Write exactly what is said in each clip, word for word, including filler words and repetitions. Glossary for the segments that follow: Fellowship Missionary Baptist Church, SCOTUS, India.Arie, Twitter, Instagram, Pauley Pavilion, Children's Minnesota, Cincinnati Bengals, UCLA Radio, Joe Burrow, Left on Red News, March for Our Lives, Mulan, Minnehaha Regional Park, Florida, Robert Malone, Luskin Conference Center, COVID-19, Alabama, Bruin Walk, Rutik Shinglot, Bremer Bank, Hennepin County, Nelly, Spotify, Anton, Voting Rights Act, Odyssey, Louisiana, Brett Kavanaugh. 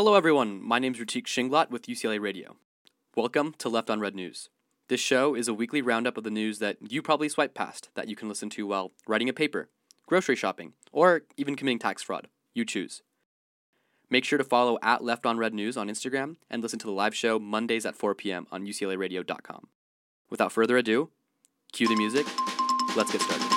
Hello everyone, my name is Rutik Shinglot with U C L A Radio. Welcome to Left on Red News. This show is a weekly roundup of the news that you probably swipe past that you can listen to while writing a paper, grocery shopping, or even committing tax fraud. You choose. Make sure to follow at Left on Red News on Instagram and listen to the live show Mondays at four p.m. on U C L A radio dot com. Without further ado, cue the music. Let's get started.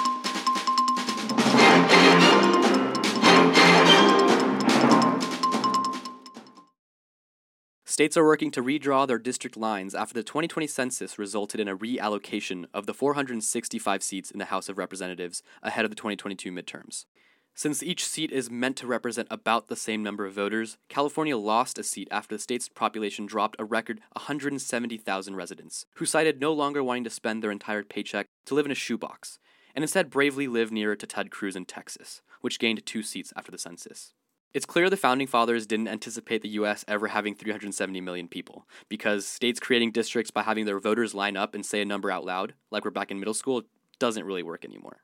States are working to redraw their district lines after the twenty twenty census resulted in a reallocation of the four hundred sixty-five seats in the House of Representatives ahead of the twenty twenty-two midterms. Since each seat is meant to represent about the same number of voters, California lost a seat after the state's population dropped a record one hundred seventy thousand residents, who cited no longer wanting to spend their entire paycheck to live in a shoebox, and instead bravely live nearer to Ted Cruz in Texas, which gained two seats after the census. It's clear the Founding Fathers didn't anticipate the U S ever having three hundred seventy million people, because states creating districts by having their voters line up and say a number out loud, like we're back in middle school, doesn't really work anymore.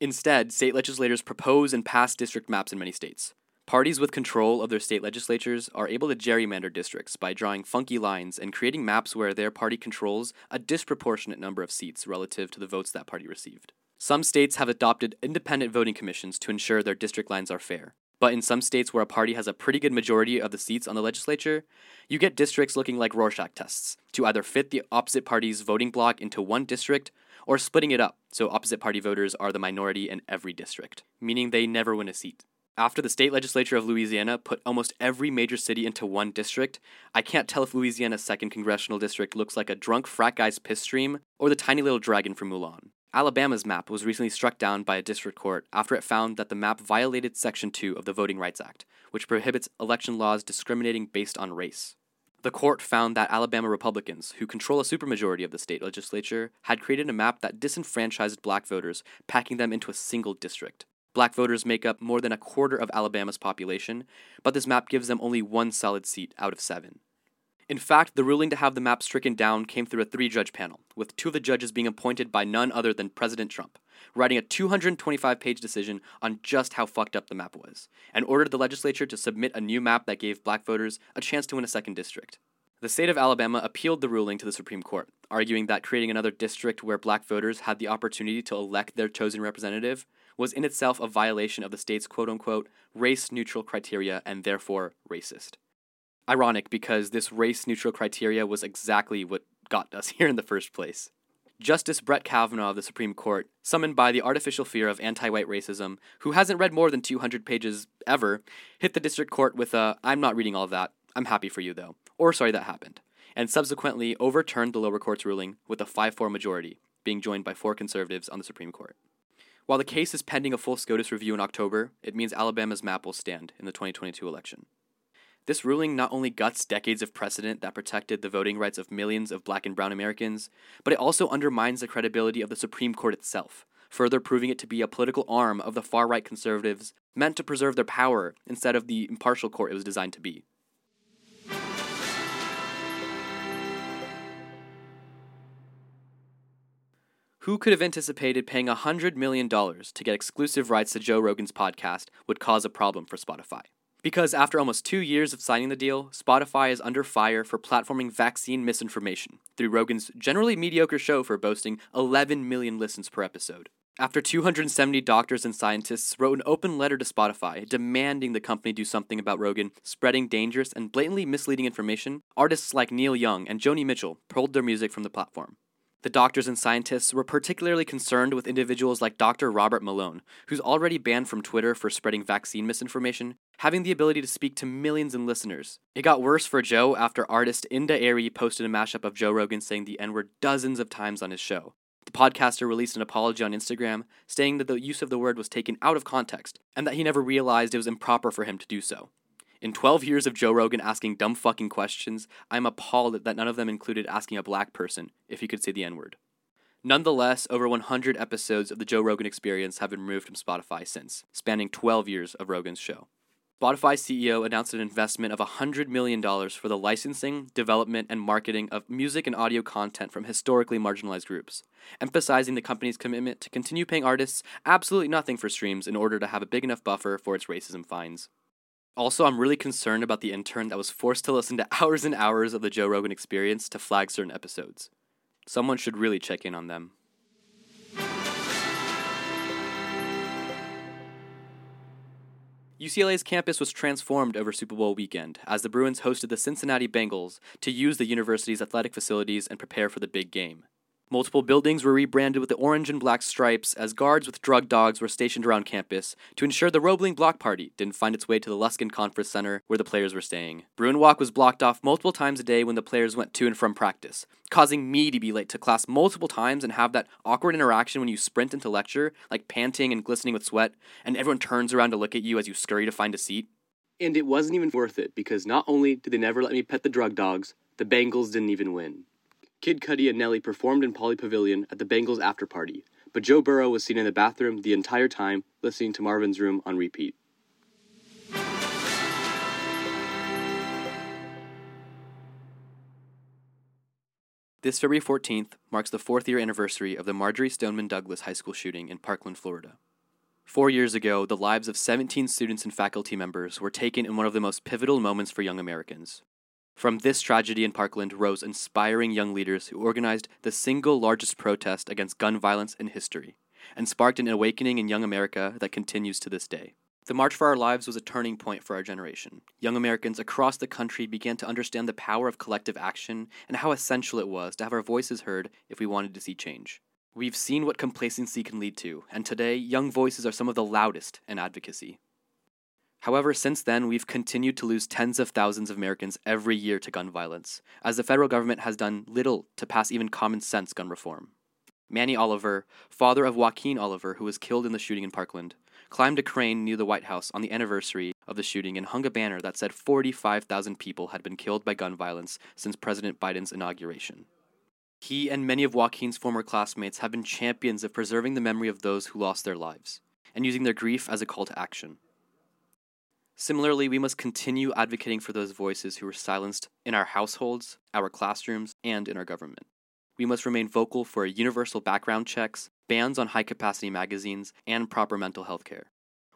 Instead, state legislators propose and pass district maps in many states. Parties with control of their state legislatures are able to gerrymander districts by drawing funky lines and creating maps where their party controls a disproportionate number of seats relative to the votes that party received. Some states have adopted independent voting commissions to ensure their district lines are fair. But in some states where a party has a pretty good majority of the seats on the legislature, you get districts looking like Rorschach tests to either fit the opposite party's voting bloc into one district or splitting it up so opposite party voters are the minority in every district, meaning they never win a seat. After the state legislature of Louisiana put almost every major city into one district, I can't tell if Louisiana's second congressional district looks like a drunk frat guy's piss stream or the tiny little dragon from Mulan. Alabama's map was recently struck down by a district court after it found that the map violated Section two of the Voting Rights Act, which prohibits election laws discriminating based on race. The court found that Alabama Republicans, who control a supermajority of the state legislature, had created a map that disenfranchised black voters, packing them into a single district. Black voters make up more than a quarter of Alabama's population, but this map gives them only one solid seat out of seven. In fact, the ruling to have the map stricken down came through a three-judge panel, with two of the judges being appointed by none other than President Trump, writing a two hundred twenty-five page decision on just how fucked up the map was, and ordered the legislature to submit a new map that gave black voters a chance to win a second district. The state of Alabama appealed the ruling to the Supreme Court, arguing that creating another district where black voters had the opportunity to elect their chosen representative was in itself a violation of the state's quote-unquote race-neutral criteria and therefore racist. Ironic, because this race-neutral criteria was exactly what got us here in the first place. Justice Brett Kavanaugh of the Supreme Court, summoned by the artificial fear of anti-white racism, who hasn't read more than two hundred pages ever, hit the district court with a, "I'm not reading all that, I'm happy for you though," or "sorry that happened," and subsequently overturned the lower court's ruling with a five four majority, being joined by four conservatives on the Supreme Court. While the case is pending a full SCOTUS review in October, it means Alabama's map will stand in the twenty twenty-two election. This ruling not only guts decades of precedent that protected the voting rights of millions of black and brown Americans, but it also undermines the credibility of the Supreme Court itself, further proving it to be a political arm of the far-right conservatives meant to preserve their power instead of the impartial court it was designed to be. Who could have anticipated paying one hundred million dollars to get exclusive rights to Joe Rogan's podcast would cause a problem for Spotify? Because after almost two years of signing the deal, Spotify is under fire for platforming vaccine misinformation through Rogan's generally mediocre show for boasting eleven million listens per episode. After two hundred seventy doctors and scientists wrote an open letter to Spotify demanding the company do something about Rogan spreading dangerous and blatantly misleading information, artists like Neil Young and Joni Mitchell pulled their music from the platform. The doctors and scientists were particularly concerned with individuals like Doctor Robert Malone, who's already banned from Twitter for spreading vaccine misinformation, having the ability to speak to millions of listeners. It got worse for Joe after artist India.Arie posted a mashup of Joe Rogan saying the N-word dozens of times on his show. The podcaster released an apology on Instagram, stating that the use of the word was taken out of context, and that he never realized it was improper for him to do so. In twelve years of Joe Rogan asking dumb fucking questions, I'm appalled that none of them included asking a black person if he could say the N-word. Nonetheless, over one hundred episodes of the Joe Rogan Experience have been removed from Spotify since, spanning twelve years of Rogan's show. Spotify C E O announced an investment of one hundred million dollars for the licensing, development, and marketing of music and audio content from historically marginalized groups, emphasizing the company's commitment to continue paying artists absolutely nothing for streams in order to have a big enough buffer for its racism fines. Also, I'm really concerned about the intern that was forced to listen to hours and hours of the Joe Rogan Experience to flag certain episodes. Someone should really check in on them. U C L A's campus was transformed over Super Bowl weekend as the Bruins hosted the Cincinnati Bengals to use the university's athletic facilities and prepare for the big game. Multiple buildings were rebranded with the orange and black stripes as guards with drug dogs were stationed around campus to ensure the Roebling block party didn't find its way to the Luskin Conference Center where the players were staying. Bruin Walk was blocked off multiple times a day when the players went to and from practice, causing me to be late to class multiple times and have that awkward interaction when you sprint into lecture, like panting and glistening with sweat, and everyone turns around to look at you as you scurry to find a seat. And it wasn't even worth it, because not only did they never let me pet the drug dogs, the Bengals didn't even win. Kid Cudi and Nelly performed in Pauley Pavilion at the Bengals after party, but Joe Burrow was seen in the bathroom the entire time, listening to Marvin's Room on repeat. This February fourteenth marks the fourth year anniversary of the Marjory Stoneman Douglas High School shooting in Parkland, Florida. Four years ago, the lives of seventeen students and faculty members were taken in one of the most pivotal moments for young Americans. From this tragedy in Parkland rose inspiring young leaders who organized the single largest protest against gun violence in history, and sparked an awakening in young America that continues to this day. The March for Our Lives was a turning point for our generation. Young Americans across the country began to understand the power of collective action and how essential it was to have our voices heard if we wanted to see change. We've seen what complacency can lead to, and today, young voices are some of the loudest in advocacy. However, since then, we've continued to lose tens of thousands of Americans every year to gun violence, as the federal government has done little to pass even common-sense gun reform. Manny Oliver, father of Joaquin Oliver, who was killed in the shooting in Parkland, climbed a crane near the White House on the anniversary of the shooting and hung a banner that said forty-five thousand people had been killed by gun violence since President Biden's inauguration. He and many of Joaquin's former classmates have been champions of preserving the memory of those who lost their lives, and using their grief as a call to action. Similarly, we must continue advocating for those voices who were silenced in our households, our classrooms, and in our government. We must remain vocal for universal background checks, bans on high-capacity magazines, and proper mental health care.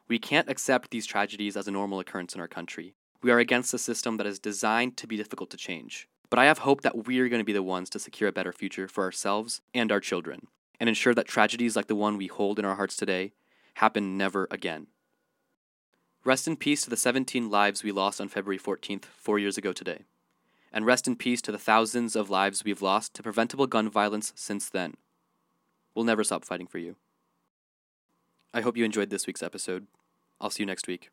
We can't accept these tragedies as a normal occurrence in our country. We are against a system that is designed to be difficult to change. But I have hope that we are going to be the ones to secure a better future for ourselves and our children, and ensure that tragedies like the one we hold in our hearts today happen never again. Rest in peace to the seventeen lives we lost on February fourteenth, four years ago today. And rest in peace to the thousands of lives we've lost to preventable gun violence since then. We'll never stop fighting for you. I hope you enjoyed this week's episode. I'll see you next week.